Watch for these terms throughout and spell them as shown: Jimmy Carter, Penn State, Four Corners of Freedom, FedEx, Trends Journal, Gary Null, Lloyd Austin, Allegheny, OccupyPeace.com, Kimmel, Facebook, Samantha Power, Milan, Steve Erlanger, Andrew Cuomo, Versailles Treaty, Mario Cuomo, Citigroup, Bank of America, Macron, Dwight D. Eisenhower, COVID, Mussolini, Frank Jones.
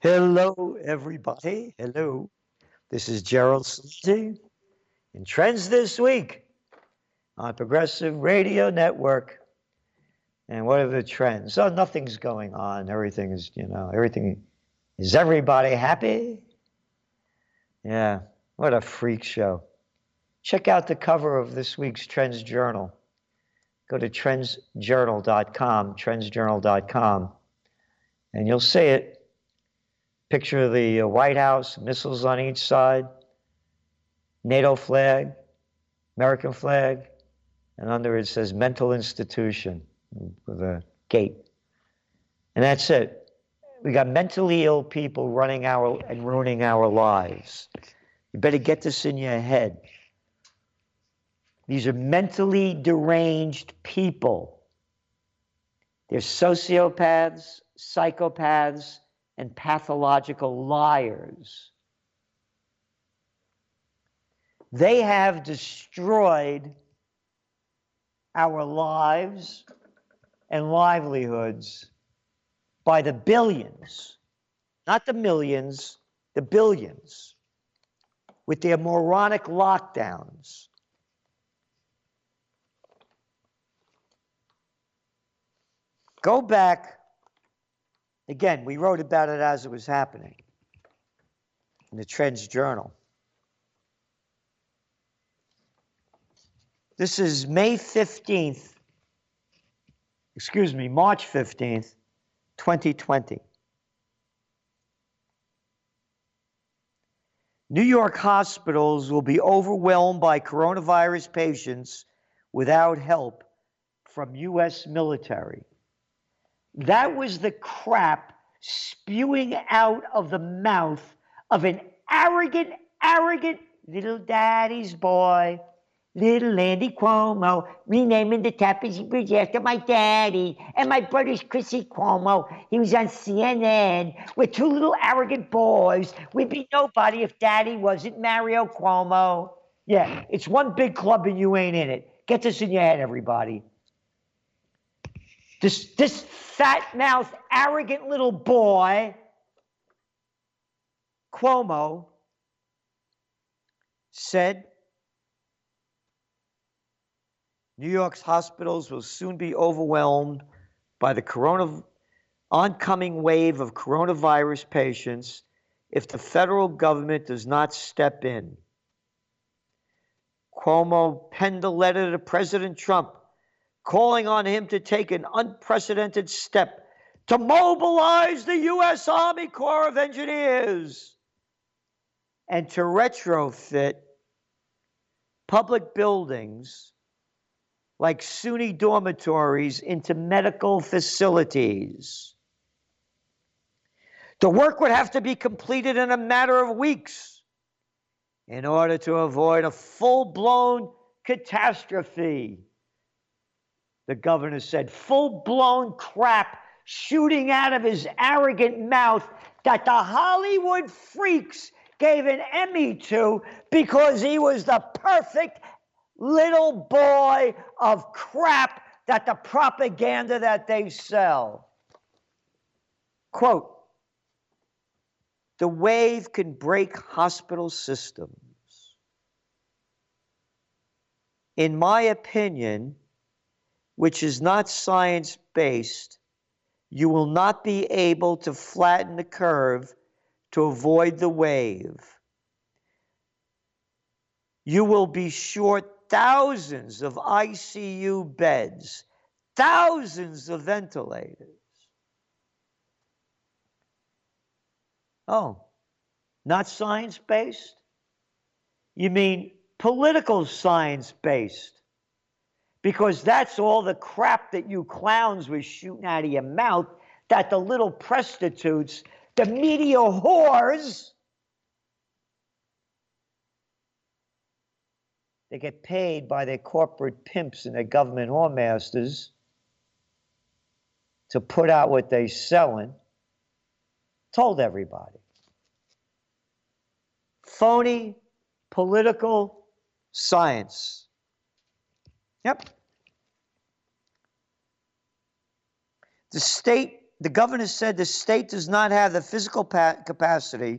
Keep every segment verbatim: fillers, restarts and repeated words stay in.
Hello, everybody. Hello. This is Gerald Celente in Trends This Week on Progressive Radio Network. And what are the trends? Oh, nothing's going on. Everything is, you know, everything. Is everybody happy? Yeah, what a freak show. Check out the cover of this week's Trends Journal. Go to trends journal dot com, trends journal dot com, and you'll see it. Picture of the White House, missiles on each side, NATO flag, American flag, and under it says mental institution with a gate. And that's it. We got mentally ill people running our and ruining our lives. You better get this in your head. These are mentally deranged people. They're sociopaths, psychopaths, and pathological liars. They have destroyed our lives and livelihoods by the billions, not the millions, the billions, with their moronic lockdowns. Go back. Again, we wrote about it as it was happening in the Trends Journal. This is May fifteenth, excuse me, March fifteenth, twenty twenty. New York hospitals will be overwhelmed by coronavirus patients without help from U S military. That was the crap spewing out of the mouth of an arrogant, arrogant little daddy's boy, little Andy Cuomo, renaming the Tappan Bridge after my daddy, and my brother's Chrissy Cuomo. He was on C N N. We're two little arrogant boys. We'd be nobody if daddy wasn't Mario Cuomo. Yeah, it's one big club and you ain't in it. Get this in your head, everybody. This, this fat-mouthed, arrogant little boy, Cuomo, said New York's hospitals will soon be overwhelmed by the corona, oncoming wave of coronavirus patients if the federal government does not step in. Cuomo penned a letter to President Trump calling on him to take an unprecedented step to mobilize the U S Army Corps of Engineers and to retrofit public buildings like S U N Y dormitories into medical facilities. The work would have to be completed in a matter of weeks in order to avoid a full-blown catastrophe. The governor said, full-blown crap shooting out of his arrogant mouth that the Hollywood freaks gave an Emmy to because he was the perfect little boy of crap that the propaganda that they sell. Quote, the wave can break hospital systems. In my opinion, which is not science-based, you will not be able to flatten the curve to avoid the wave. You will be short thousands of I C U beds, thousands of ventilators. Oh, not science-based? You mean political science-based? Because that's all the crap that you clowns were shooting out of your mouth, that the little prostitutes, the media whores, they get paid by their corporate pimps and their government whoremasters to put out what they're selling, told everybody. Phony political science. Yep. The state the governor said the state does not have the physical pa- capacity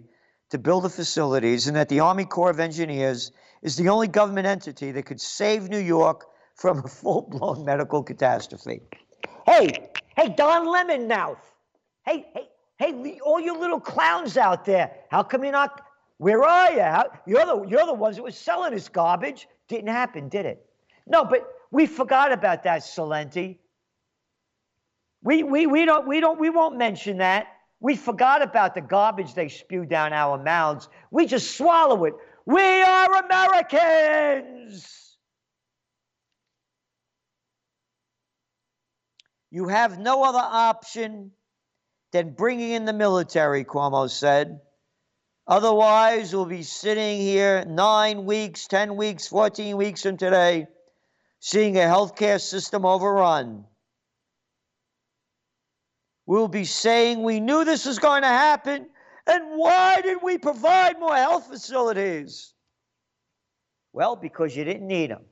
to build the facilities, and that the Army Corps of Engineers is the only government entity that could save New York from a full-blown medical catastrophe. Hey, hey, Don Lemonmouth. Hey, hey, hey, all you little clowns out there. How come you're not, where are you? How, you're, the, you're the ones that were selling this garbage. Didn't happen, did it? No, but we forgot about that, Celente. We, we, we don't, we don't, we won't mention that. We forgot about the garbage they spew down our mouths. We just swallow it. We are Americans. You have no other option than bringing in the military, Cuomo said. Otherwise, we'll be sitting here nine weeks, ten weeks, fourteen weeks from today, seeing a healthcare system overrun. We'll be saying we knew this was going to happen, and why did we provide more health facilities? Well, because you didn't need them.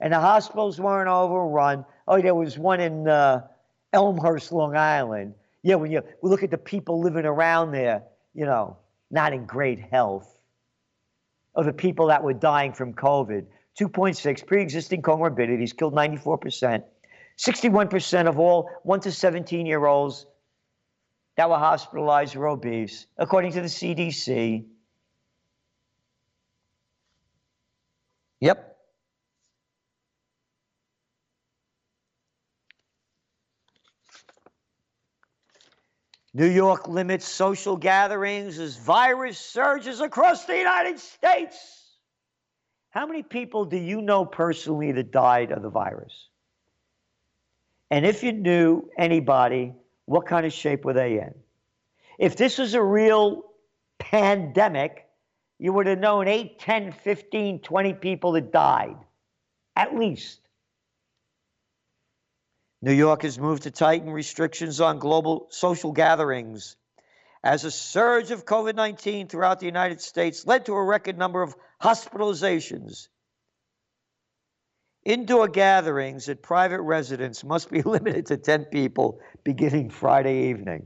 And the hospitals weren't overrun. Oh, there was one in uh, Elmhurst, Long Island. Yeah, when you look at the people living around there, you know, not in great health. Of the people that were dying from COVID, two point six pre-existing comorbidities killed ninety-four percent. sixty-one percent of all one to seventeen-year-olds that were hospitalized were obese, according to the C D C. Yep. New York limits social gatherings as virus surges across the United States. How many people do you know personally that died of the virus? And if you knew anybody, what kind of shape were they in? If this was a real pandemic, you would have known eight, ten, fifteen, twenty people that died, at least. New York has moved to tighten restrictions on global social gatherings as a surge of COVID nineteen throughout the United States led to a record number of hospitalizations. Indoor gatherings at private residence must be limited to ten people beginning Friday evening.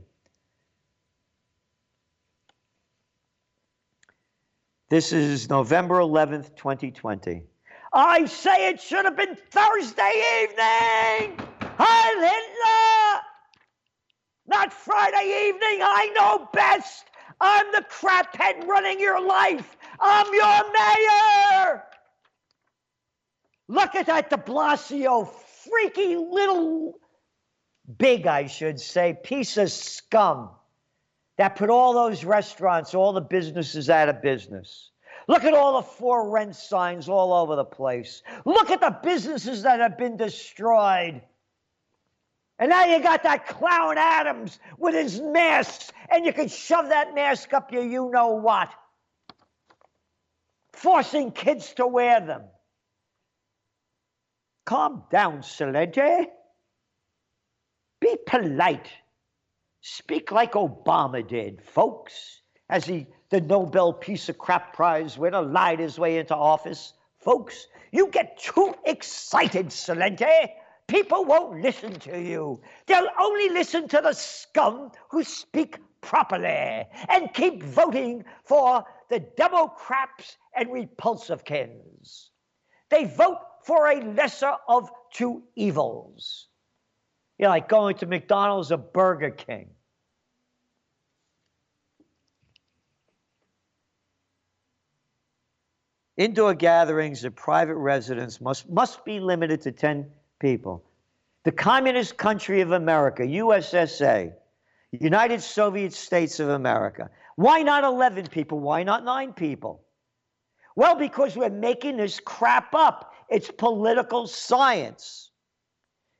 This is November eleventh, twenty twenty. I say it should have been Thursday evening! Heil Hitler! Not Friday evening, I know best! I'm the craphead running your life! I'm your mayor! Look at that De Blasio, freaky little, big, I should say, piece of scum that put all those restaurants, all the businesses out of business. Look at all the for rent signs all over the place. Look at the businesses that have been destroyed. And now you got that clown Adams with his masks, and you can shove that mask up your you-know-what, forcing kids to wear them. Calm down, Celente. Be polite. Speak like Obama did, folks, as he, the Nobel Piece of Crap Prize winner, lied his way into office. Folks, you get too excited, Celente. People won't listen to you. They'll only listen to the scum who speak properly and keep voting for the Democrats and Repulsivekins. They vote for a lesser of two evils. You know, like going to McDonald's or Burger King. Indoor gatherings at private residence must, must be limited to ten people. The Communist Country of America, U S S R, United Soviet States of America. Why not eleven people? Why not nine people? Well, because we're making this crap up. It's political science.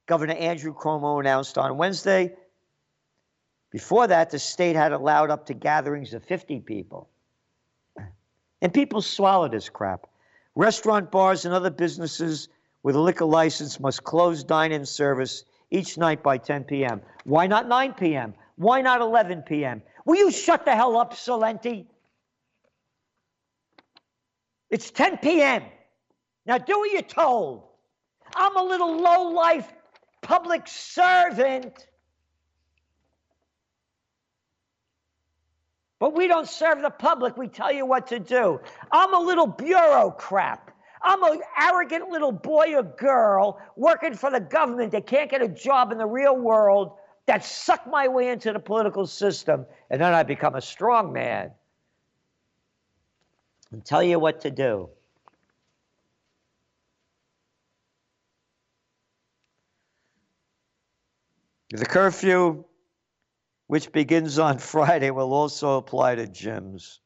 Governor Andrew Cuomo announced on Wednesday. Before that, the state had allowed up to gatherings of fifty people. And people swallow this crap. Restaurant bars and other businesses with a liquor license must close dine-in service each night by ten p.m. Why not nine p.m.? Why not eleven p.m.? Will you shut the hell up, Celente? It's ten p.m. Now do what you're told. I'm a little low-life public servant But we don't serve the public. We tell you what to do. I'm a little bureaucrat. I'm an arrogant little boy or girl working for the government that can't get a job in the real world, that sucked my way into the political system. And then I become a strong man and tell you what to do. The curfew, which begins on Friday, will also apply to gyms.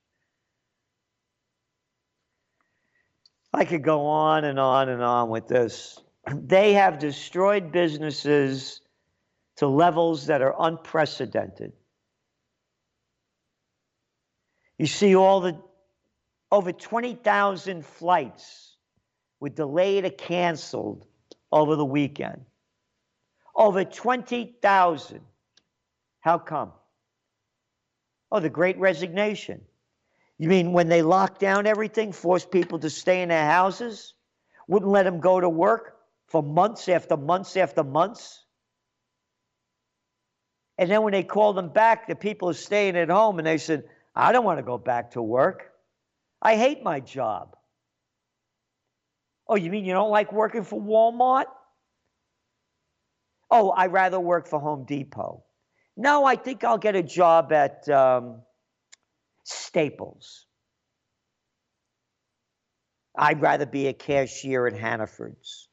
I could go on and on and on with this. They have destroyed businesses to levels that are unprecedented. You see all the over twenty thousand flights were delayed or canceled over the weekend. Over twenty thousand. How come? Oh, the Great Resignation. You mean when they locked down everything, forced people to stay in their houses, wouldn't let them go to work for months after months after months? And then when they called them back, the people are staying at home and they said, I don't want to go back to work. I hate my job. Oh, you mean you don't like working for Walmart? Oh, I'd rather work for Home Depot. No, I think I'll get a job at... Um, Staples. I'd rather be a cashier at Hannaford's.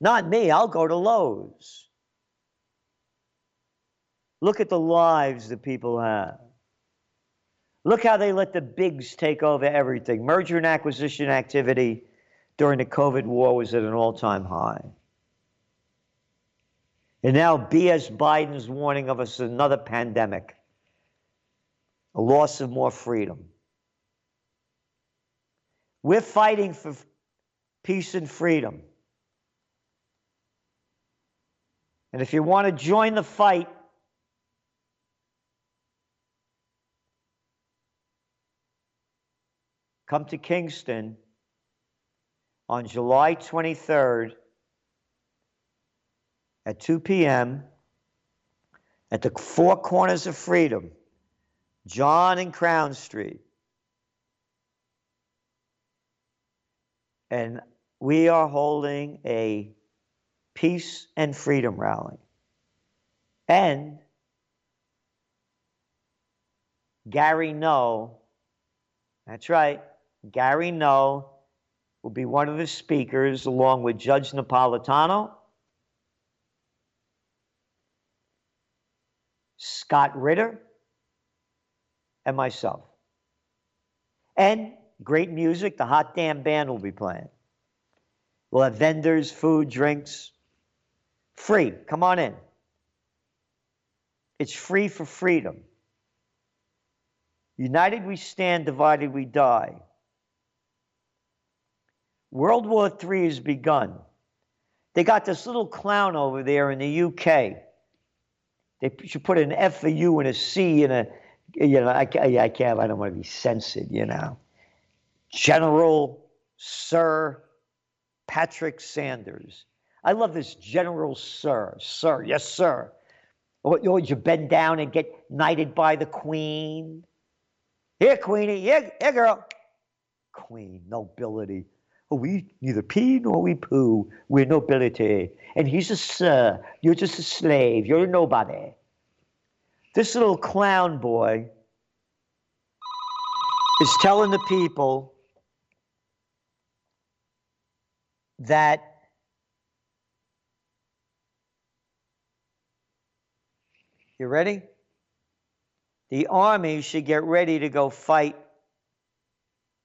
Not me, I'll go to Lowe's. Look at the lives that people have. Look how they let the bigs take over everything. Merger and acquisition activity during the COVID war was at an all-time high. And now B S Biden's warning of us another pandemic. A loss of more freedom. We're fighting for peace and freedom. And if you want to join the fight, come to Kingston on July twenty-third at two p m at the Four Corners of Freedom. John and Crown Street. And we are holding a peace and freedom rally. And Gary Null, that's right, Gary Null will be one of the speakers along with Judge Napolitano, Scott Ritter, and myself. And great music, the Hot Damn Band will be playing. We'll have vendors, food, drinks. Free, come on in. It's free for freedom. United we stand, divided we die. World War Three has begun. They got this little clown over there in the U K. They should put an F for you and a C and a... You know, I, I can't, I don't want to be censored, you know. General Sir Patrick Sanders. I love this General Sir, Sir, yes, sir. Or, or you bend down and get knighted by the Queen. Here, Queenie, here, here, girl. Queen, nobility. Oh, we neither pee nor we poo. We're nobility. And he's a sir. You're just a slave. You're a nobody. This little clown boy is telling the people that you ready? The army should get ready to go fight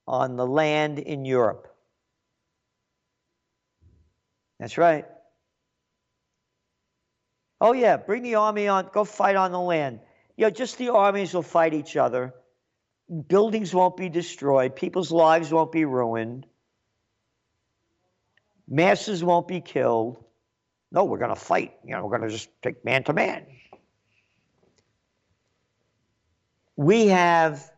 on the land in Europe. That's right. Oh, yeah, bring the army on, go fight on the land. You know, just the armies will fight each other. Buildings won't be destroyed. People's lives won't be ruined. Masses won't be killed. No, we're going to fight. You know, we're going to just take man to man. We have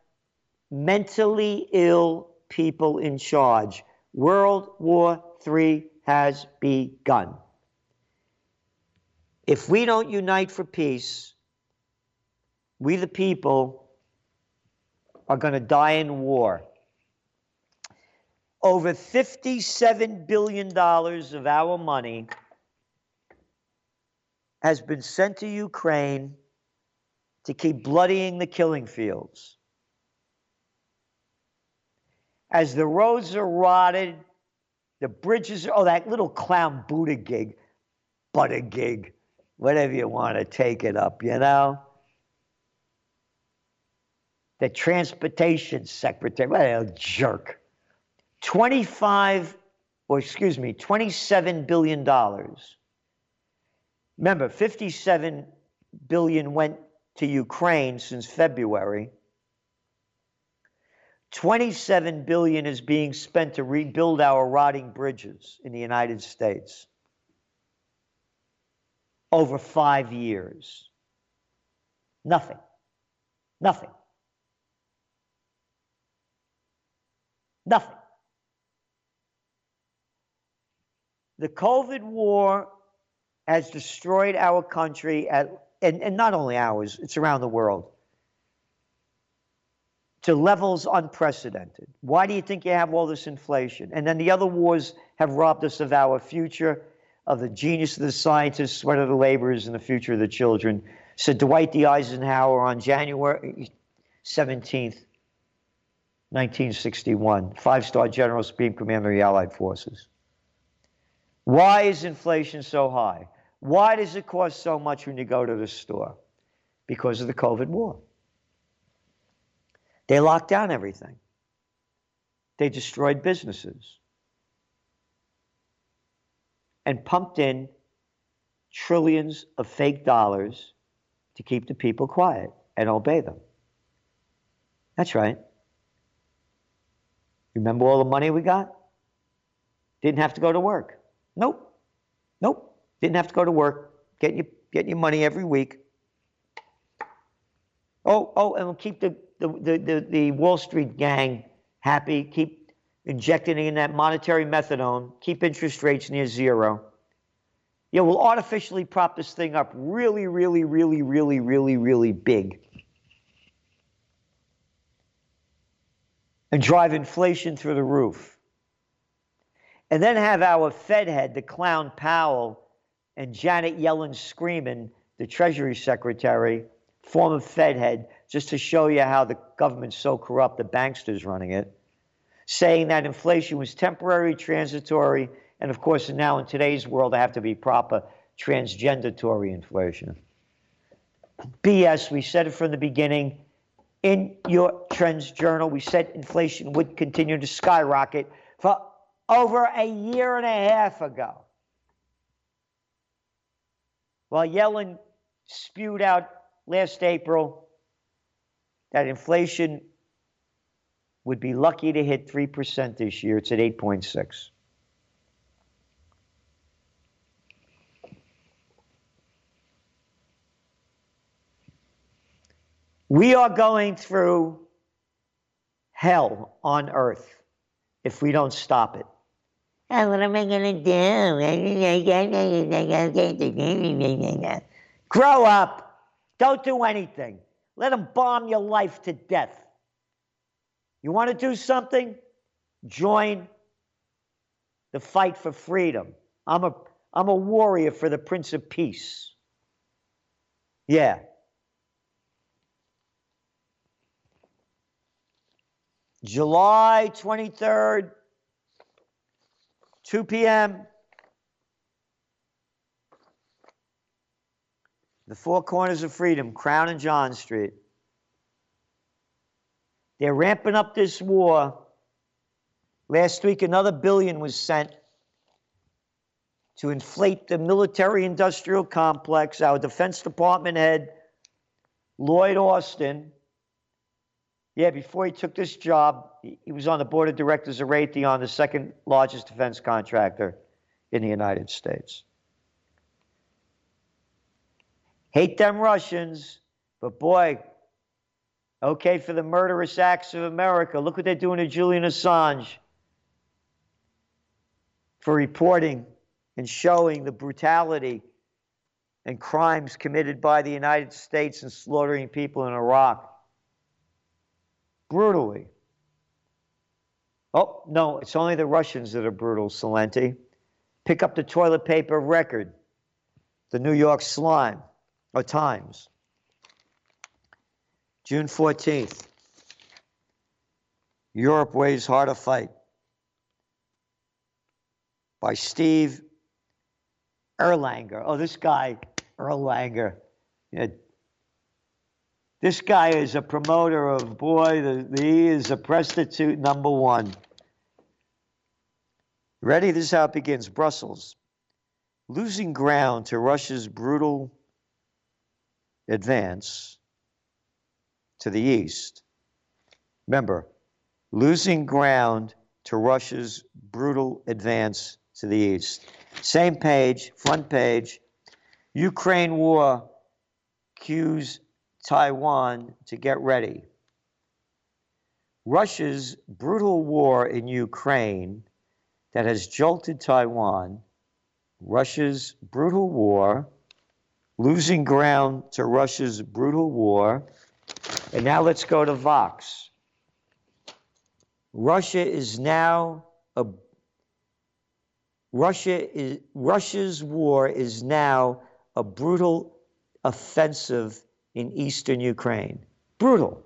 mentally ill people in charge. World War Three has begun. If we don't unite for peace, we the people are going to die in war. Over fifty-seven billion dollars of our money has been sent to Ukraine to keep bloodying the killing fields. As the roads are rotted, the bridges are, oh, that little clown Buttigieg, Buttigieg, whatever you want to take it up, you know? The transportation secretary, what a jerk. twenty-five, or excuse me, twenty-seven billion dollars. Remember, fifty-seven billion dollars went to Ukraine since February. twenty-seven billion dollars is being spent to rebuild our rotting bridges in the United States over five years. Nothing. Nothing. Nothing. The COVID war has destroyed our country, at, and, and not only ours, it's around the world, to levels unprecedented. Why do you think you have all this inflation? And then the other wars have robbed us of our future, of the genius of the scientists, sweat of the laborers, and the future of the children. Said Dwight D. Eisenhower on January seventeenth, nineteen sixty-one, five-star general, Supreme Commander of the Allied Forces. Why is inflation so high? Why does it cost so much when you go to the store? Because of the COVID war. They locked down everything. They destroyed businesses and pumped in trillions of fake dollars to keep the people quiet and obey them. That's right. Remember all the money we got? Didn't have to go to work. Nope. Nope. Didn't have to go to work. Getting your, getting your money every week. Oh, oh, and we'll keep the, the, the, the, the Wall Street gang happy. Keep injecting in that monetary methadone. Keep interest rates near zero. Yeah, we'll artificially prop this thing up really, really, really, really, really, really big. And drive inflation through the roof. And then have our Fed head, the clown Powell, and Janet Yellen screaming, the Treasury Secretary, former Fed head, just to show you how the government's so corrupt, the banksters running it, saying that inflation was temporary, transitory, and of course now in today's world, they have to be proper transgendatory inflation. B S, we said it from the beginning. In your Trends Journal, we said inflation would continue to skyrocket for over a year and a half ago. Well, Yellen spewed out last April that inflation would be lucky to hit three percent this year. It's at eight point six. We are going through hell on earth if we don't stop it. Oh, what am I going to do? Grow up. Don't do anything. Let them bomb your life to death. You want to do something? Join the fight for freedom. I'm a, I'm a warrior for the Prince of Peace. Yeah. July twenty-third. two p m The Four Corners of Freedom, Crown and John Street. They're ramping up this war. Last week, another billion was sent to inflate the military-industrial complex. Our Defense Department head, Lloyd Austin, yeah, before he took this job, he was on the board of directors of Raytheon, the second largest defense contractor in the United States. Hate them Russians, but boy, okay for the murderous acts of America. Look what they're doing to Julian Assange for reporting and showing the brutality and crimes committed by the United States in slaughtering people in Iraq. brutally. Oh, no, it's only the Russians that are brutal, Celente. Pick up the toilet paper record, the New York Slime, or Times, June fourteenth. Europe weighs harder fight by Steve Erlanger. Oh, this guy, Erlanger. Yeah. This guy is a promoter of, boy, the, the he is a prostitute number one. Ready? This is how it begins. Brussels, losing ground to Russia's brutal advance to the east. Remember, losing ground to Russia's brutal advance to the east. Same page, front page. Ukraine war cues Taiwan to get ready. Russia's brutal war in Ukraine that has jolted Taiwan, Russia's brutal war, losing ground to Russia's brutal war. And now let's go to Vox. Russia is now a Russia is Russia's war is now a brutal offensive in eastern Ukraine. Brutal.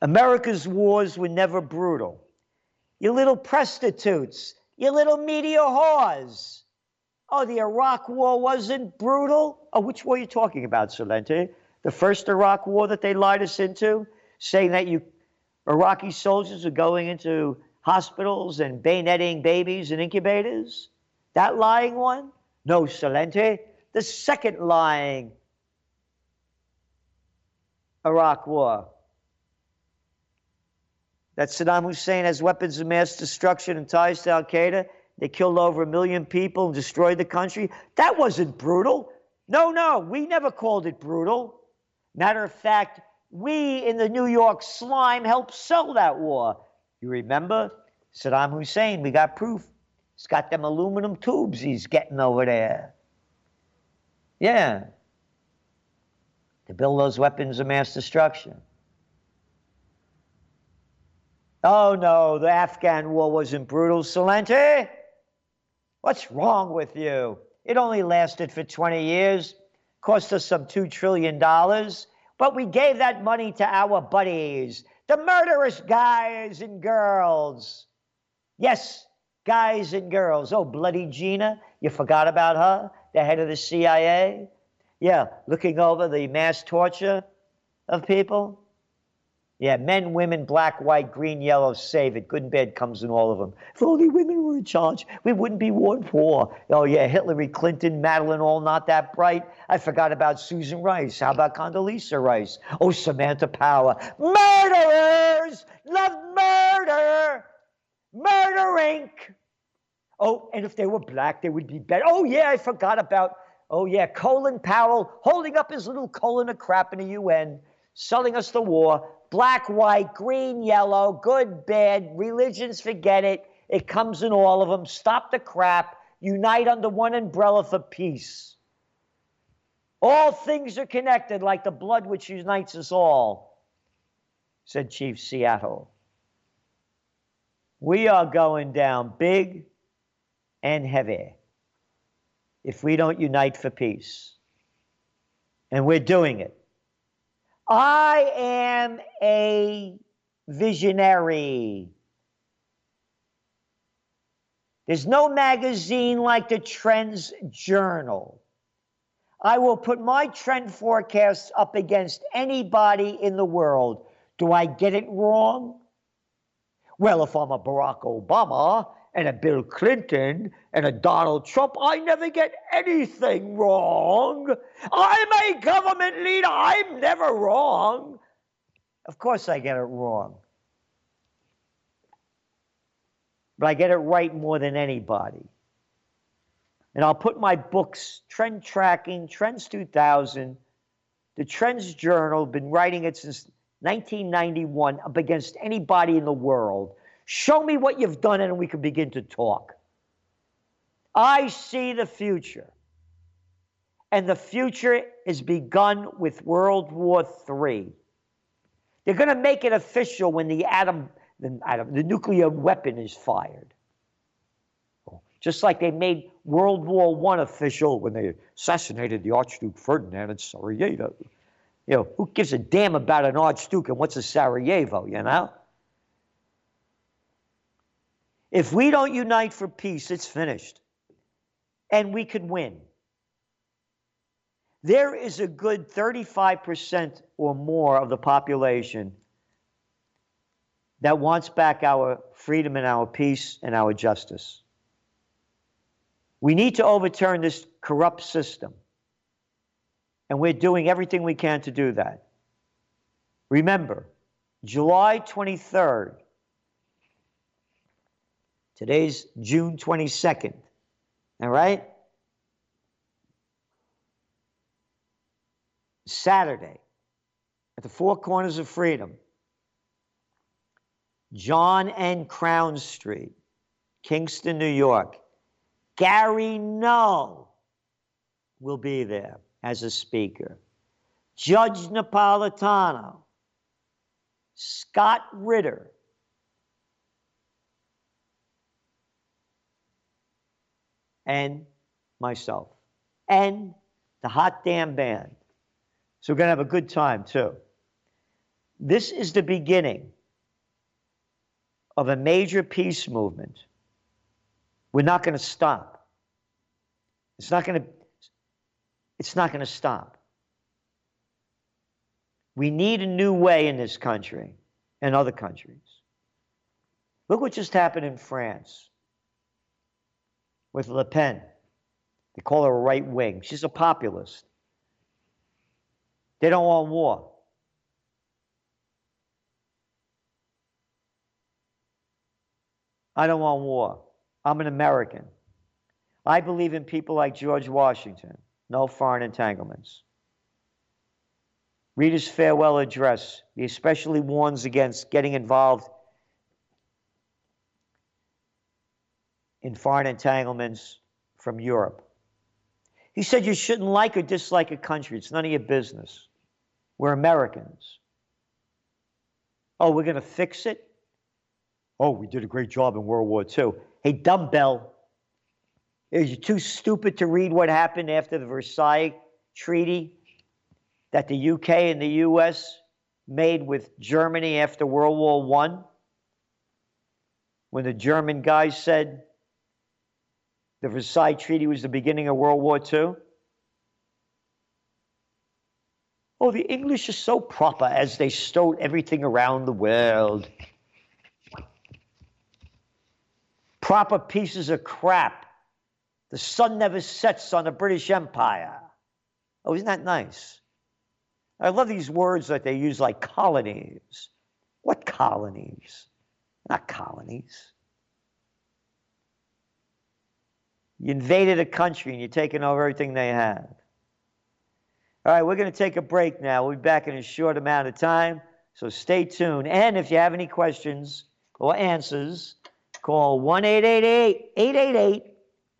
America's wars were never brutal. You little prostitutes, you little media whores. Oh, the Iraq war wasn't brutal? Oh, which war are you talking about, Celente? The first Iraq war that they lied us into, saying that you Iraqi soldiers were going into hospitals and bayoneting babies and incubators? That lying one? No, Celente. The second lying Iraq war. That Saddam Hussein has weapons of mass destruction and ties to Al-Qaeda. They killed over a million people and destroyed the country. That wasn't brutal. No, no, we never called it brutal. Matter of fact, we in the New York slime helped sell that war. You remember Saddam Hussein, we got proof. He's got them aluminum tubes he's getting over there. Yeah. To build those weapons of mass destruction. Oh, no, the Afghan war wasn't brutal, Celente. What's wrong with you? It only lasted for twenty years, cost us some two trillion dollars, but we gave that money to our buddies, the murderous guys and girls. Yes, guys and girls. Oh, bloody Gina, you forgot about her, the head of the C I A. Yeah, looking over the mass torture of people. Yeah, men, women, black, white, green, yellow, save it. Good and bad comes in all of them. If only women were in charge, we wouldn't be war and poor. Oh, yeah, Hillary Clinton, Madeleine, all not that bright. I forgot about Susan Rice. How about Condoleezza Rice? Oh, Samantha Power. Murderers love murder. Murder, Incorporated. Oh, and if they were black, they would be better. Oh, yeah, I forgot about... Oh, yeah, Colin Powell holding up his little colon of crap in the U N, selling us the war. Black, white, green, yellow, good, bad, religions, forget it. It comes in all of them. Stop the crap. Unite under one umbrella for peace. All things are connected like the blood which unites us all, said Chief Seattle. We are going down big and heavy if we don't unite for peace. And we're doing it. I am a visionary. There's no magazine like the Trends Journal. I will put my trend forecasts up against anybody in the world. Do I get it wrong? Well, if I'm a Barack Obama and a Bill Clinton and a Donald Trump, I never get anything wrong. I'm a government leader. I'm never wrong. Of course I get it wrong. But I get it right more than anybody. And I'll put my books, Trend Tracking, Trends two thousand, the Trends Journal, been writing it since nineteen ninety-one, up against anybody in the world. Show me what you've done and we can begin to talk. I see the future. And the future has begun with World War Three. They're going to make it official when the atom, the atom, the nuclear weapon is fired. Just like they made World War One official when they assassinated the Archduke Ferdinand in Sarajevo. You know, who gives a damn about an Archduke and what's a Sarajevo, you know? If we don't unite for peace, it's finished. And we could win. There is a good thirty-five percent or more of the population that wants back our freedom and our peace and our justice. We need to overturn this corrupt system. And we're doing everything we can to do that. Remember, July twenty-third, today's June twenty-second, all right? Saturday, at the Four Corners of Freedom, John and Crown Street, Kingston, New York, Gary Null will be there as a speaker. Judge Napolitano, Scott Ritter, and myself, and the Hot Damn Band. So we're going to have a good time, too. This is the beginning of a major peace movement. We're not going to stop. It's not going to, it's not going to stop. We need a new way in this country and other countries. Look what just happened in France with Le Pen. They call her a right wing. She's a populist. They don't want war. I don't want war. I'm an American. I believe in people like George Washington. No foreign entanglements. Read his farewell address. He especially warns against getting involved in foreign entanglements from Europe. He said you shouldn't like or dislike a country. It's none of your business. We're Americans. Oh, we're going to fix it? Oh, we did a great job in World War Two. Hey, dumbbell, are you too stupid to read what happened after the Versailles Treaty that the U K and the U S made with Germany after World War One? When the German guy said the Versailles Treaty was the beginning of World War Two? Oh, the English are so proper as they stowed everything around the world. Proper pieces of crap. The sun never sets on the British Empire. Oh, isn't that nice? I love these words that they use, like colonies. What colonies? Not colonies. You invaded a country and you're taking over everything they have. All right, we're going to take a break now. We'll be back in a short amount of time, so stay tuned. And if you have any questions or answers, call one eight eight eight, eight eight eight,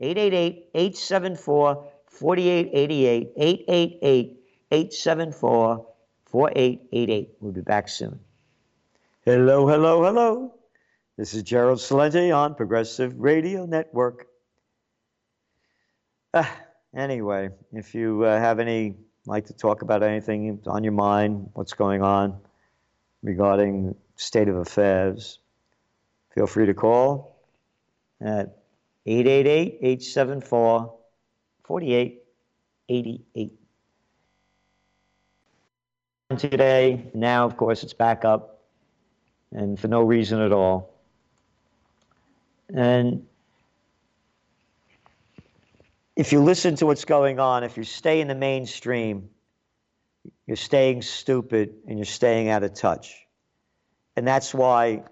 eight eight eight, eight seven four, four eight eight eight, eight eight eight, eight seven four, four eight eight eight. We'll be back soon. Hello, hello, hello. This is Gerald Celente on Progressive Radio Network. Uh, anyway, if you uh, have any, like to talk about anything on your mind, what's going on regarding state of affairs, feel free to call at eight eight eight, eight seven four, four eight eight eight. Today, now, of course, it's back up, and for no reason at all. And if you listen to what's going on, if you stay in the mainstream, you're staying stupid and you're staying out of touch. And that's why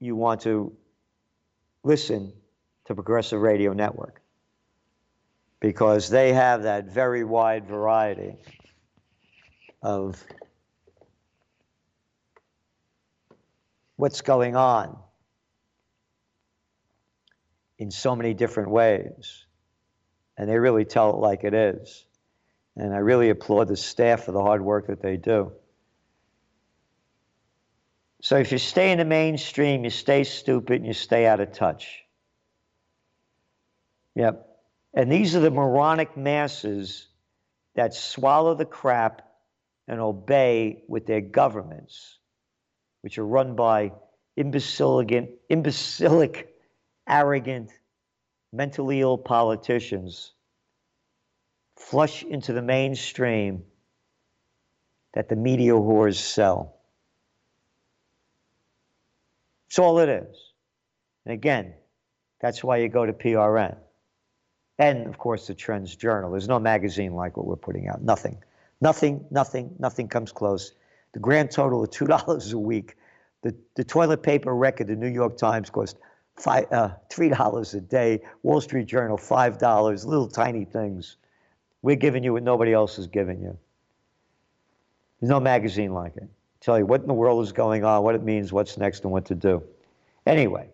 you want to listen to Progressive Radio Network, because they have that very wide variety of what's going on in so many different ways. And they really tell it like it is. And I really applaud the staff for the hard work that they do. So if you stay in the mainstream, you stay stupid and you stay out of touch. Yep. And these are the moronic masses that swallow the crap and obey with their governments, which are run by imbecilic, imbecilic, arrogant, mentally ill politicians, flush into the mainstream that the media whores sell. That's all it is. And again, that's why you go to P R N. And, of course, the Trends Journal. There's no magazine like what we're putting out. Nothing. Nothing, nothing, nothing comes close. The grand total of two dollars a week. The, the toilet paper record, the New York Times, cost five, uh, three dollars a day. Wall Street Journal, five dollars. Little tiny things. We're giving you what nobody else is giving you. There's no magazine like it. Tell you what in the world is going on, what it means, what's next, and what to do. Anyway,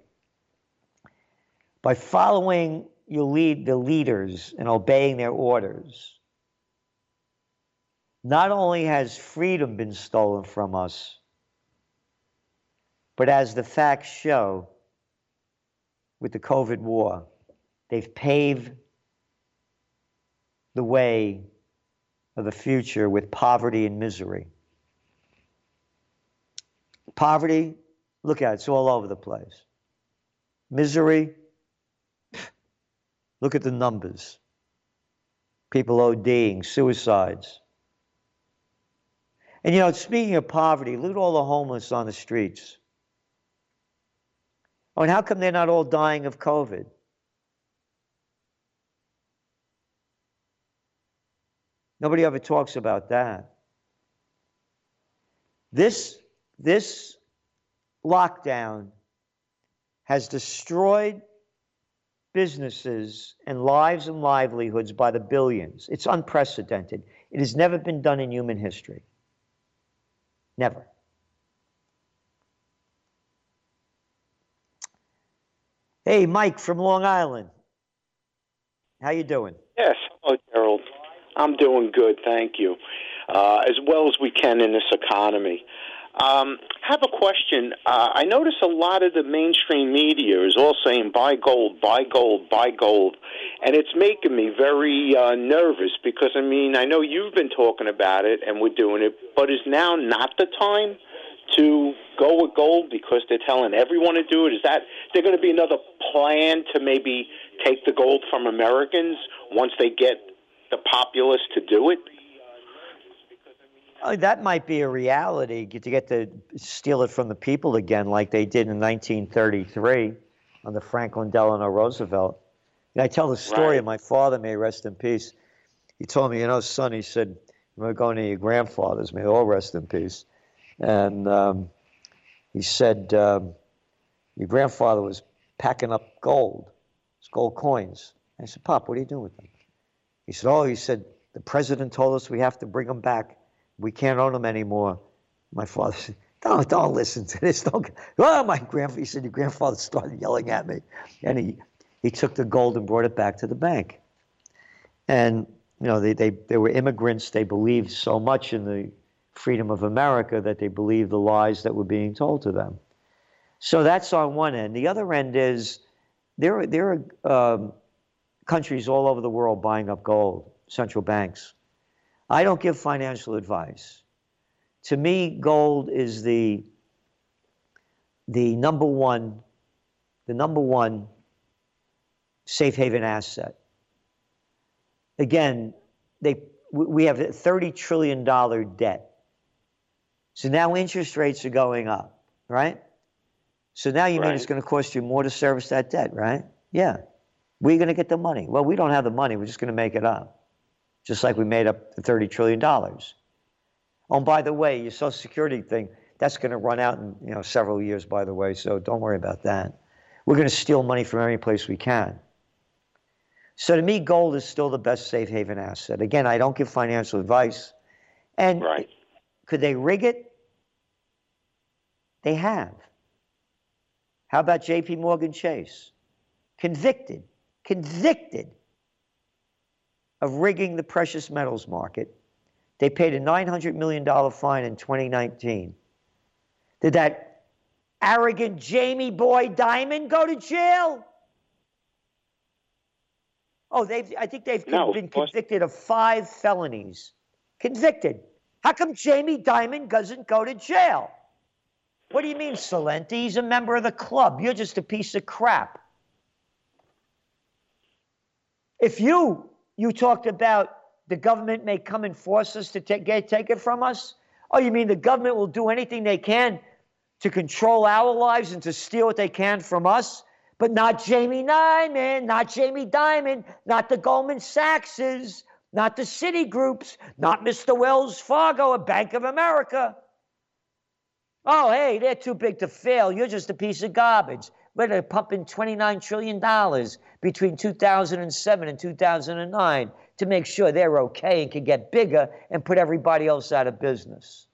by following... you lead the leaders in obeying their orders. Not only has freedom been stolen from us, but as the facts show, with the COVID war, they've paved the way of the future with poverty and misery. Poverty, look at it, it's all over the place. Misery, look at the numbers. People ODing, suicides. And, you know, speaking of poverty, look at all the homeless on the streets. Oh, and how come they're not all dying of COVID? Nobody ever talks about that. This, this lockdown has destroyed businesses and lives and livelihoods by the billions. It's unprecedented. It has never been done in human history. Never. Hey, Mike from Long Island. How you doing? Yes. Hello, Gerald. I'm doing good, thank you. Uh, as well as we can in this economy. Um, have a question. Uh, I notice a lot of the mainstream media is all saying buy gold, buy gold, buy gold, and it's making me very uh, nervous because, I mean, I know you've been talking about it and we're doing it, but is now not the time to go with gold because they're telling everyone to do it? Is that there going to be another plan to maybe take the gold from Americans once they get the populace to do it? Oh, that might be a reality, to get to steal it from the people again, like they did in nineteen thirty-three under Franklin Delano Roosevelt. And I tell the story of my father, may rest in peace. He told me, you know, son, he said, we're going to your grandfather's, may they all rest in peace. And um, he said, um, your grandfather was packing up gold, it's gold coins. And I said, Pop, what are you doing with them? He said, oh, he said, the president told us we have to bring them back. We can't own them anymore. My father said, don't, don't listen to this. Don't. Oh, my grandfather, he said, your grandfather started yelling at me. And he, he took the gold and brought it back to the bank. And, you know, they, they, they were immigrants. They believed so much in the freedom of America that they believed the lies that were being told to them. So that's on one end. The other end is there, there are um, countries all over the world buying up gold, central banks. I don't give financial advice. To me, gold is the the number one, the number one safe haven asset. Again, they we have a thirty trillion dollars debt. So now interest rates are going up, right? So now you right. mean it's going to cost you more to service that debt, right? Yeah. Where are you going to get the money? Well, we don't have the money. We're just going to make it up. Just like we made up the thirty trillion dollars. Oh, and by the way, your Social Security thing, that's going to run out in you know several years, by the way, so don't worry about that. We're going to steal money from every place we can. So to me, gold is still the best safe haven asset. Again, I don't give financial advice. And right. could they rig it? They have. How about JPMorgan Chase? Convicted, convicted. of rigging the precious metals market. They paid a nine hundred million dollars fine in twenty nineteen. Did that arrogant Jamie Boy Dimon go to jail? Oh, they've I think they've no, been convicted of five felonies. Convicted. How come Jamie Dimon doesn't go to jail? What do you mean, Celente? He's a member of the club. You're just a piece of crap. If you, you talked about the government may come and force us to take, get, take it from us. Oh, you mean the government will do anything they can to control our lives and to steal what they can from us? But not Jamie Dimon, not Jamie Dimon, not the Goldman Sachses, not the Citigroups, not Mister Wells Fargo or Bank of America. Oh, hey, they're too big to fail. You're just a piece of garbage. We're going to pump in twenty-nine trillion dollars between two thousand seven and two thousand nine to make sure they're okay and can get bigger and put everybody else out of business.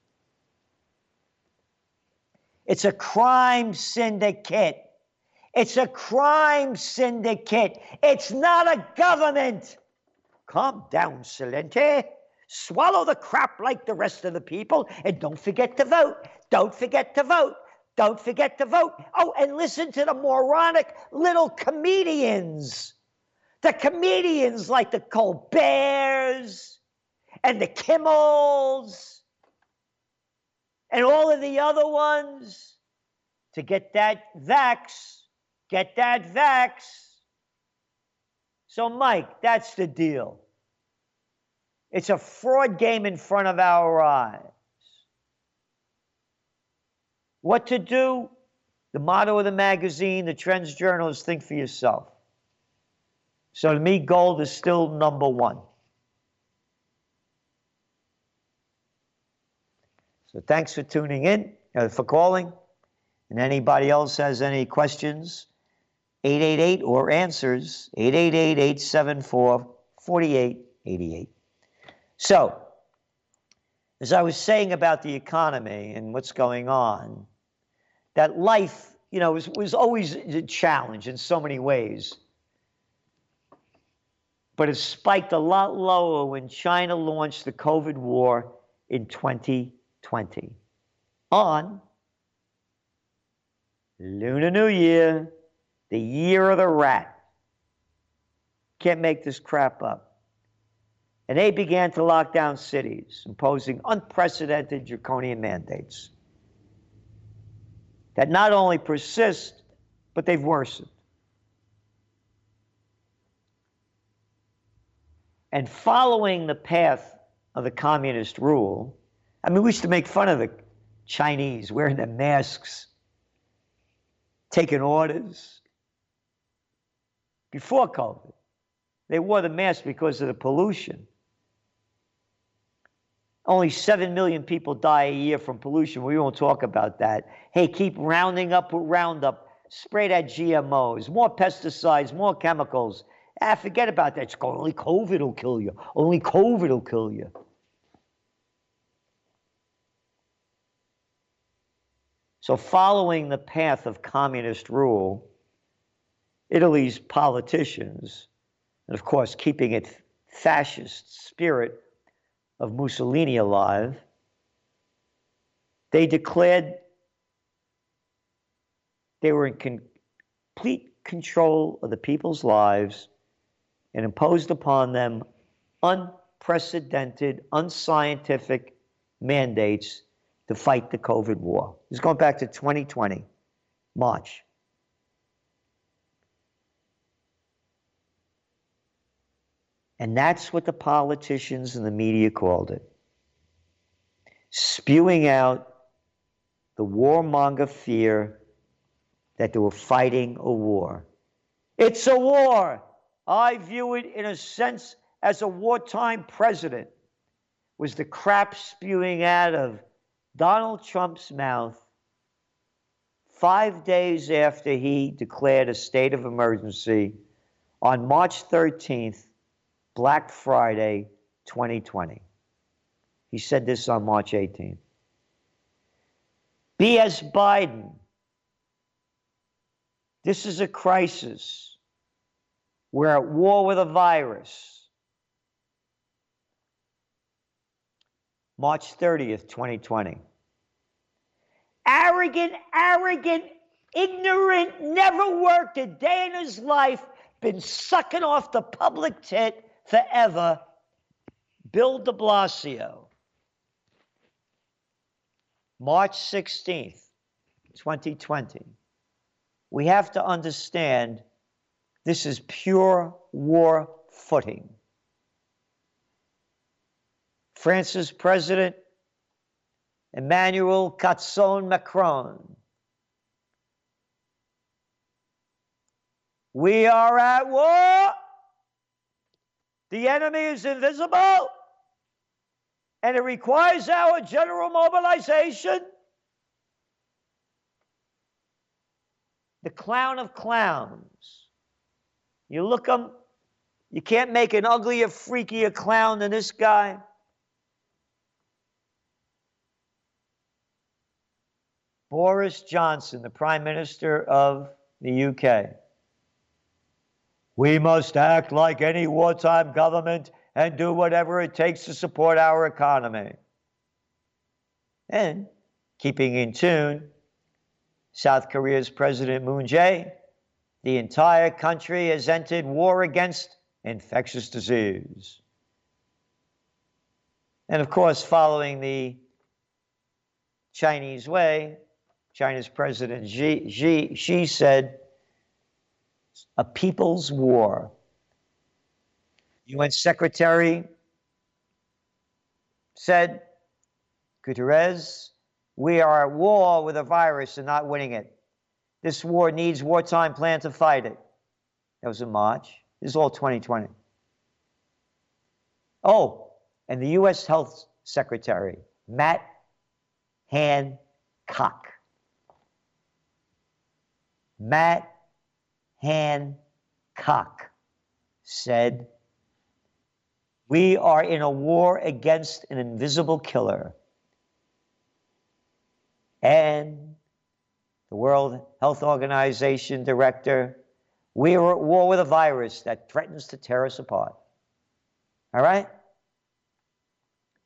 It's a crime syndicate. It's a crime syndicate. It's not a government. Calm down, Celente. Swallow the crap like the rest of the people and don't forget to vote. Don't forget to vote. Don't forget to vote. Oh, and listen to the moronic little comedians. The comedians like the Colberts and the Kimmels and all of the other ones to get that vax, get that vax. So, Mike, that's the deal. It's a fraud game in front of our eyes. What to do? The motto of the magazine, the Trends Journal, is think for yourself. So to me, gold is still number one. So thanks for tuning in, uh, for calling. And anybody else has any questions, eight eight eight or answers, eight eight eight, eight seven four, four eight eight eight. So, as I was saying about the economy and what's going on, that life, you know, was, was always a challenge in so many ways. But it spiked a lot lower when China launched the COVID war in twenty twenty on Lunar New Year, the year of the rat. Can't make this crap up. And they began to lock down cities, imposing unprecedented draconian mandates that not only persist, but they've worsened. And following the path of the communist rule, I mean, we used to make fun of the Chinese wearing their masks, taking orders before COVID. They wore the masks because of the pollution. Only seven million people die a year from pollution. We won't talk about that. Hey, keep rounding up with Roundup. Spray that G M Os. More pesticides, more chemicals. Ah, forget about that. It's only COVID will kill you. Only COVID will kill you. So following the path of communist rule, Italy's politicians, and of course keeping its fascist spirit of Mussolini alive, they declared they were in complete control of the people's lives and imposed upon them unprecedented, unscientific mandates to fight the COVID war. It's going back to twenty twenty, March. And that's what the politicians and the media called it. Spewing out the warmonger fear that they were fighting a war. It's a war. I view it in a sense as a wartime president was the crap spewing out of Donald Trump's mouth five days after he declared a state of emergency on March thirteenth, Black Friday, twenty twenty. He said this on March eighteenth. B S Biden, this is a crisis. We're at war with a virus. March thirtieth, twenty twenty. Arrogant arrogant, arrogant, ignorant, never worked a day in his life, been sucking off the public tit forever, Bill de Blasio, March sixteenth, twenty twenty. We have to understand this is pure war footing. France's President Emmanuel Catson Macron. We are at war. The enemy is invisible, and it requires our general mobilization. The clown of clowns. You look him, you can't make an uglier, freakier clown than this guy. Boris Johnson, the Prime Minister of the U K. We must act like any wartime government and do whatever it takes to support our economy. And keeping in tune, South Korea's President Moon Jae, the entire country has entered war against infectious disease. And of course, following the Chinese way, China's President Xi, Xi, Xi said, a people's war. U N Secretary said, Guterres, we are at war with a virus and not winning it. This war needs wartime plan to fight it. That was in March. This is all twenty twenty. Oh, and the U S Health Secretary, Matt Hancock. Matt Hancock said, we are in a war against an invisible killer. And the World Health Organization director, we are at war with a virus that threatens to tear us apart. All right?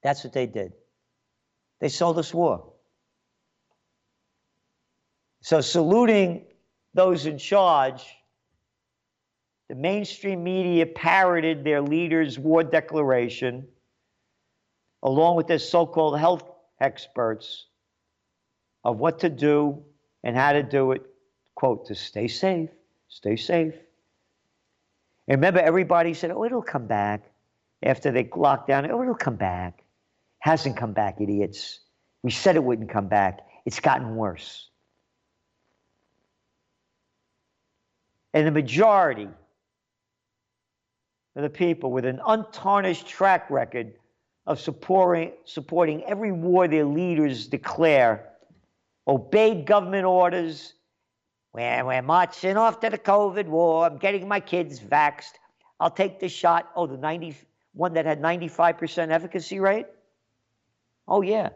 That's what they did. They sold us war. So saluting those in charge, the mainstream media parroted their leader's war declaration along with their so-called health experts of what to do and how to do it, quote, to stay safe, stay safe. And remember, everybody said, oh, it'll come back. After they locked down, oh, it'll come back. Hasn't come back, idiots. We said it wouldn't come back. It's gotten worse. And the majority of the people with an untarnished track record of supporting, supporting every war their leaders declare, obeyed government orders. We're, we're marching off to the COVID war. I'm getting my kids vaxxed. I'll take the shot. Oh, the ninety, one that had ninety-five percent efficacy rate? Oh, yeah.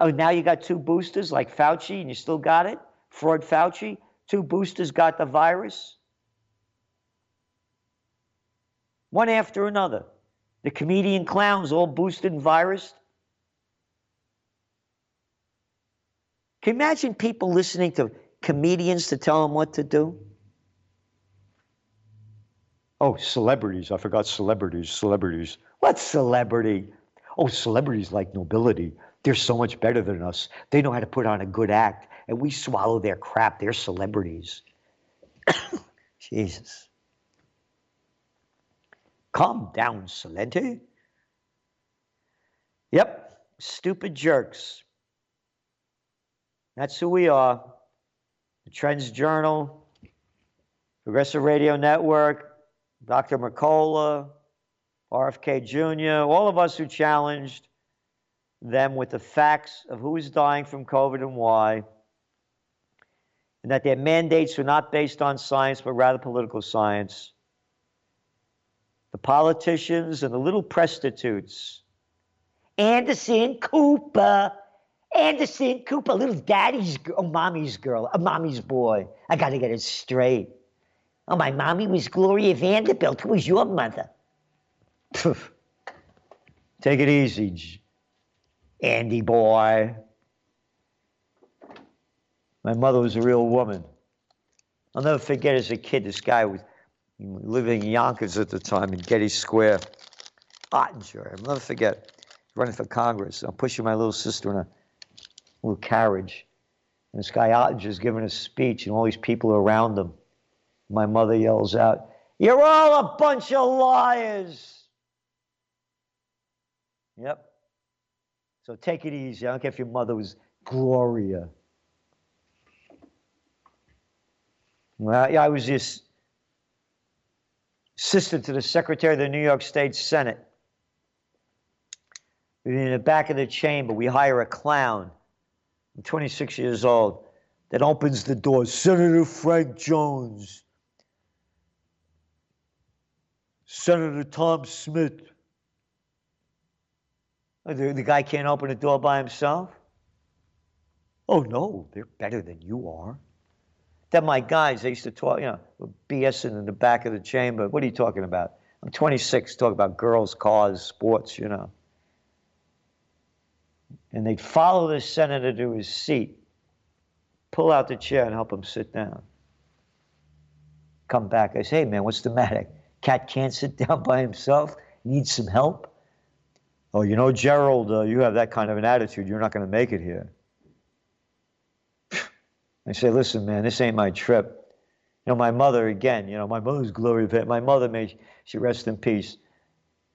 Oh, now you got two boosters like Fauci and you still got it? Fraud Fauci. Two boosters got the virus. One after another. The comedian clowns all boosted and virused. Can you imagine people listening to comedians to tell them what to do? Oh, celebrities. I forgot celebrities. Celebrities. What celebrity? Oh, celebrities like nobility. They're so much better than us. They know how to put on a good act, and we swallow their crap. They're celebrities. Jesus. Calm down, Celente. Yep, stupid jerks. That's who we are. The Trends Journal, Progressive Radio Network, Doctor Mercola, R F K Junior, all of us who challenged them with the facts of who is dying from COVID and why, and that their mandates were not based on science, but rather political science. The politicians and the little prostitutes. Anderson Cooper. Anderson Cooper, little daddy's girl, oh, mommy's girl, a mommy's boy. I got to get it straight. Oh, my mommy was Gloria Vanderbilt. Who was your mother? Poof. Take it easy, Andy boy. My mother was a real woman. I'll never forget as a kid, this guy was living in Yonkers at the time in Getty Square, Ottinger. I'll never forget, running for Congress. I'm pushing my little sister in a little carriage. And this guy Ottinger's giving a speech, and all these people are around him. My mother yells out, "You're all a bunch of liars." Yep. So take it easy. I don't care if your mother was Gloria. Well, yeah, I was just assistant to the Secretary of the New York State Senate. We were in the back of the chamber. We hire a clown. I'm twenty-six years old. That opens the door. Senator Frank Jones. Senator Tom Smith. The, the guy can't open the door by himself? Oh, no, they're better than you are. Then my guys, they used to talk, you know, BSing in the back of the chamber. What are you talking about? I'm twenty-six, talk about girls, cars, sports, you know. And they'd follow the senator to his seat, pull out the chair and help him sit down. Come back, I say, "Hey, man, what's the matter? Cat can't sit down by himself, needs some help." "Oh, you know, Gerald, uh, you have that kind of an attitude. You're not going to make it here." I say, "Listen, man, this ain't my trip." You know, my mother, again, you know, my mother's glory. My mother, may she rest in peace.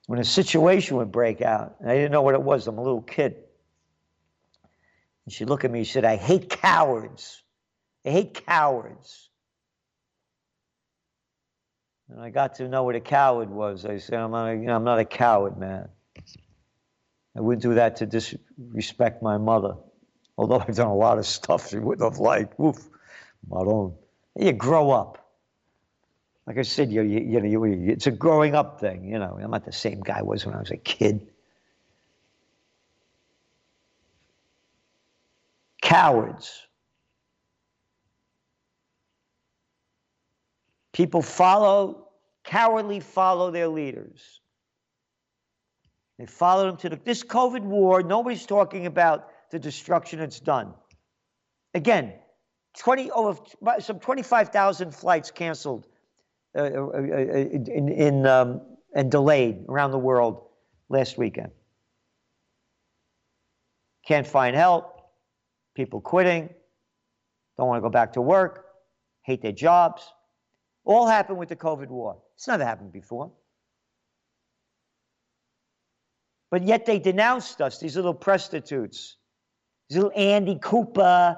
When a situation would break out, and I didn't know what it was. I'm a little kid. And she'd look at me, she said, "I hate cowards. I hate cowards." And I got to know what a coward was. I said, I'm not a, you know, I'm not a coward, man. I wouldn't do that to disrespect my mother, although I've done a lot of stuff she wouldn't have liked. Oof, my own. You grow up. Like I said, you, you, you know, you, you, it's a growing up thing. You know, I'm not the same guy I was when I was a kid. Cowards. People follow, cowardly follow their leaders. They followed him to the, this COVID war. Nobody's talking about the destruction it's done. Again, twenty, over, some twenty-five thousand flights canceled uh, in, in, um, and delayed around the world last weekend. Can't find help. People quitting. Don't want to go back to work. Hate their jobs. All happened with the COVID war. It's never happened before. But yet they denounced us, these little prostitutes, these little Andy Cooper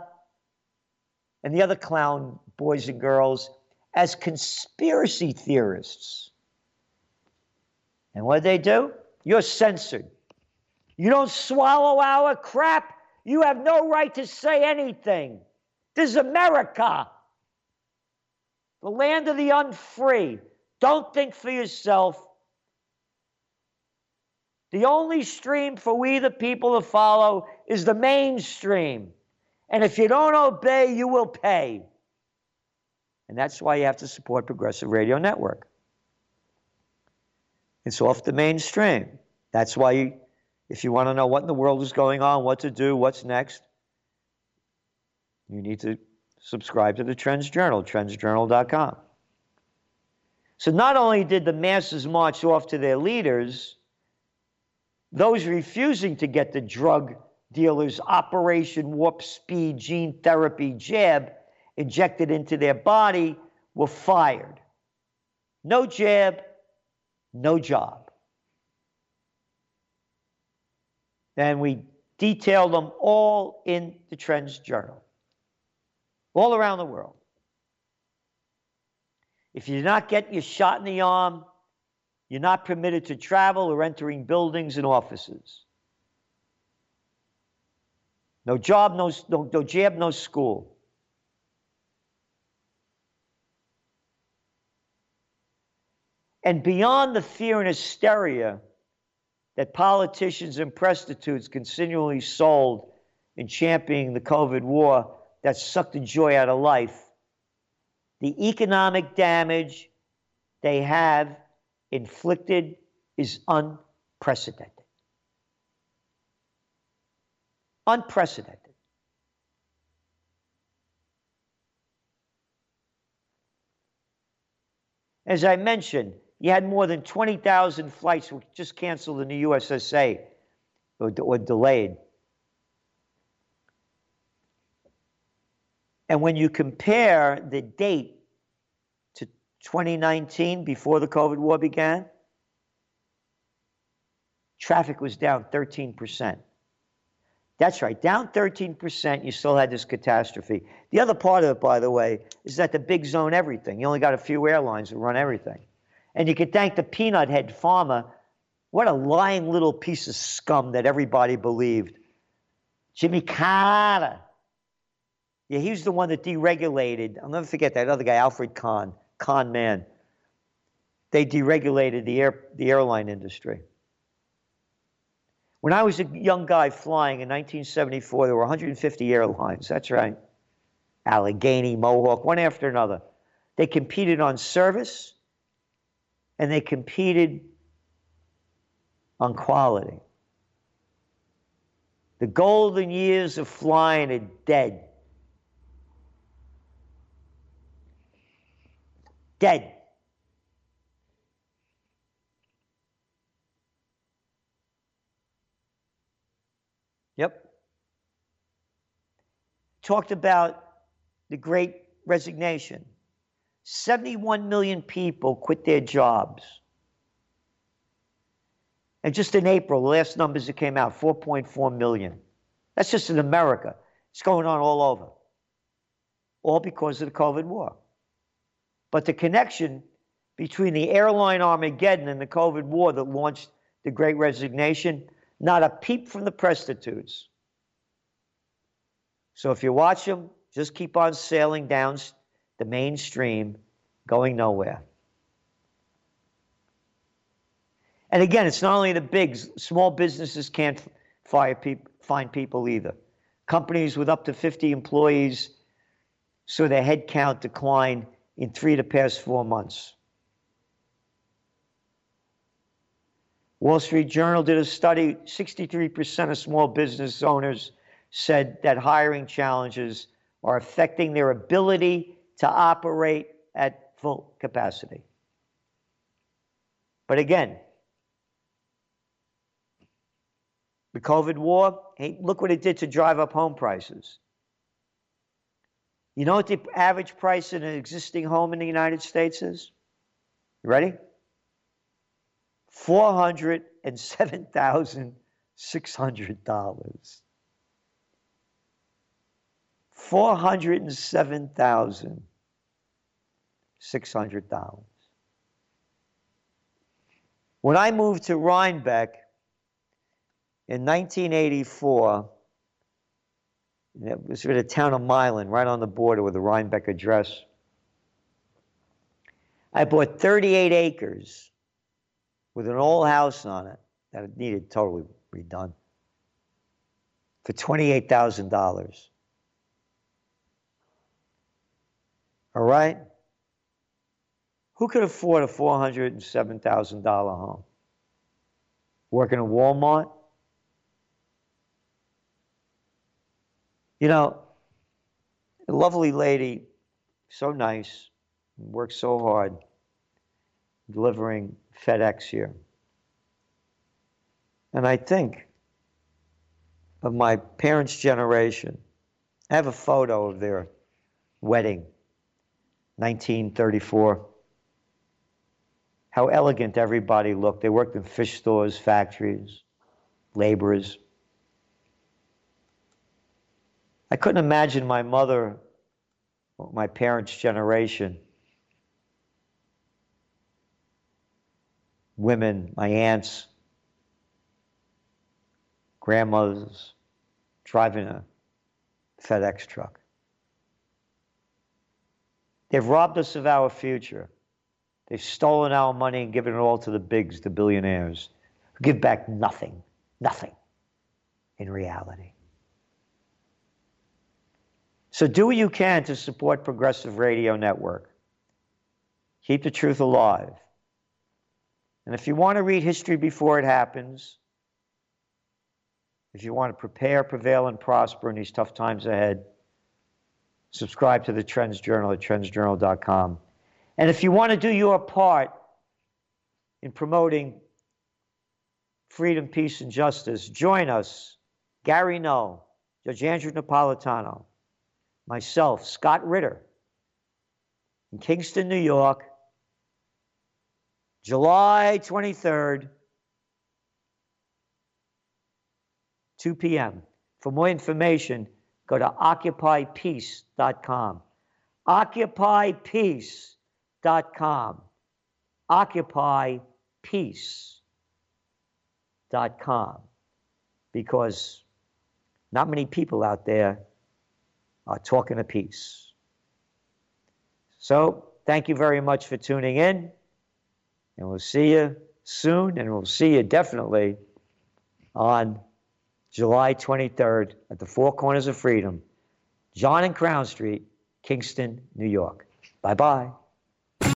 and the other clown boys and girls, as conspiracy theorists. And what did they do? You're censored. You don't swallow our crap. You have no right to say anything. This is America, the land of the unfree. Don't think for yourself. The only stream for we the people to follow is the mainstream. And if you don't obey, you will pay. And that's why you have to support Progressive Radio Network. It's off the mainstream. That's why you, if you want to know what in the world is going on, what to do, what's next, you need to subscribe to the Trends Journal, trends journal dot com. So not only did the masses march off to their leaders, those refusing to get the drug dealers' Operation Warp Speed gene therapy jab injected into their body were fired. No jab, no job. And we detailed them all in the Trends Journal, all around the world. If you did not get your shot in the arm, you're not permitted to travel or entering buildings and offices. No job, no, no, no jab, no school. And beyond the fear and hysteria that politicians and prostitutes continually sold in championing the COVID war that sucked the joy out of life, the economic damage they have inflicted is unprecedented. Unprecedented. As I mentioned, you had more than twenty thousand flights were just canceled in the U S S A or, or delayed. And when you compare the date to twenty nineteen, before the COVID war began, traffic was down thirteen percent. That's right, down thirteen percent, you still had this catastrophe. The other part of it, by the way, is that the big zone everything. You only got a few airlines that run everything. And you can thank the peanut head farmer. What a lying little piece of scum that everybody believed. Jimmy Carter. Yeah, he was the one that deregulated. I'll never forget that other guy, Alfred Kahn, Kahn man. They deregulated the air, the airline industry. When I was a young guy flying in nineteen seventy-four, there were one hundred fifty airlines. That's right. Allegheny, Mohawk, one after another. They competed on service, and they competed on quality. The golden years of flying are dead. Dead. Yep. Talked about the Great Resignation. seventy-one million people quit their jobs. And just in April, the last numbers that came out, four point four million. That's just in America. It's going on all over. All because of the COVID war. But the connection between the airline Armageddon and the COVID war that launched the Great Resignation, not a peep from the prostitutes. So if you watch them, just keep on sailing down the mainstream, going nowhere. And again, it's not only the bigs. Small businesses can't fire people, find people either. Companies with up to fifty employees saw their headcount decline in three of the past four months. Wall Street Journal did a study. sixty-three percent of small business owners said that hiring challenges are affecting their ability to operate at full capacity. But again, the COVID war, hey, look what it did to drive up home prices. You know what the average price in an existing home in the United States is? You ready? four hundred seven thousand six hundred dollars. four hundred seven thousand six hundred dollars. When I moved to Rhinebeck in nineteen eighty-four, it was in the town of Milan, right on the border with the Rhinebeck address. I bought thirty-eight acres with an old house on it that it needed totally redone for twenty-eight thousand dollars. All right? Who could afford a four hundred seven thousand dollar home? Working at Walmart? You know, a lovely lady, so nice, worked so hard, delivering FedEx here. And I think of my parents' generation. I have a photo of their wedding, nineteen thirty-four. How elegant everybody looked. They worked in fish stores, factories, laborers. I couldn't imagine my mother, or my parents' generation, women, my aunts, grandmothers, driving a FedEx truck. They've robbed us of our future. They've stolen our money and given it all to the bigs, the billionaires, who give back nothing, nothing in reality. So do what you can to support Progressive Radio Network. Keep the truth alive. And if you want to read history before it happens, if you want to prepare, prevail, and prosper in these tough times ahead, subscribe to the Trends Journal at trends journal dot com. And if you want to do your part in promoting freedom, peace, and justice, join us, Gary Null, Judge Andrew Napolitano, myself, Scott Ritter, in Kingston, New York, July twenty-third, two p m For more information, go to occupy peace dot com. occupy peace dot com. occupy peace dot com. Because not many people out there are talking of peace. So thank you very much for tuning in. And we'll see you soon, and we'll see you definitely on July twenty-third at the Four Corners of Freedom, John and Crown Street, Kingston, New York. Bye-bye.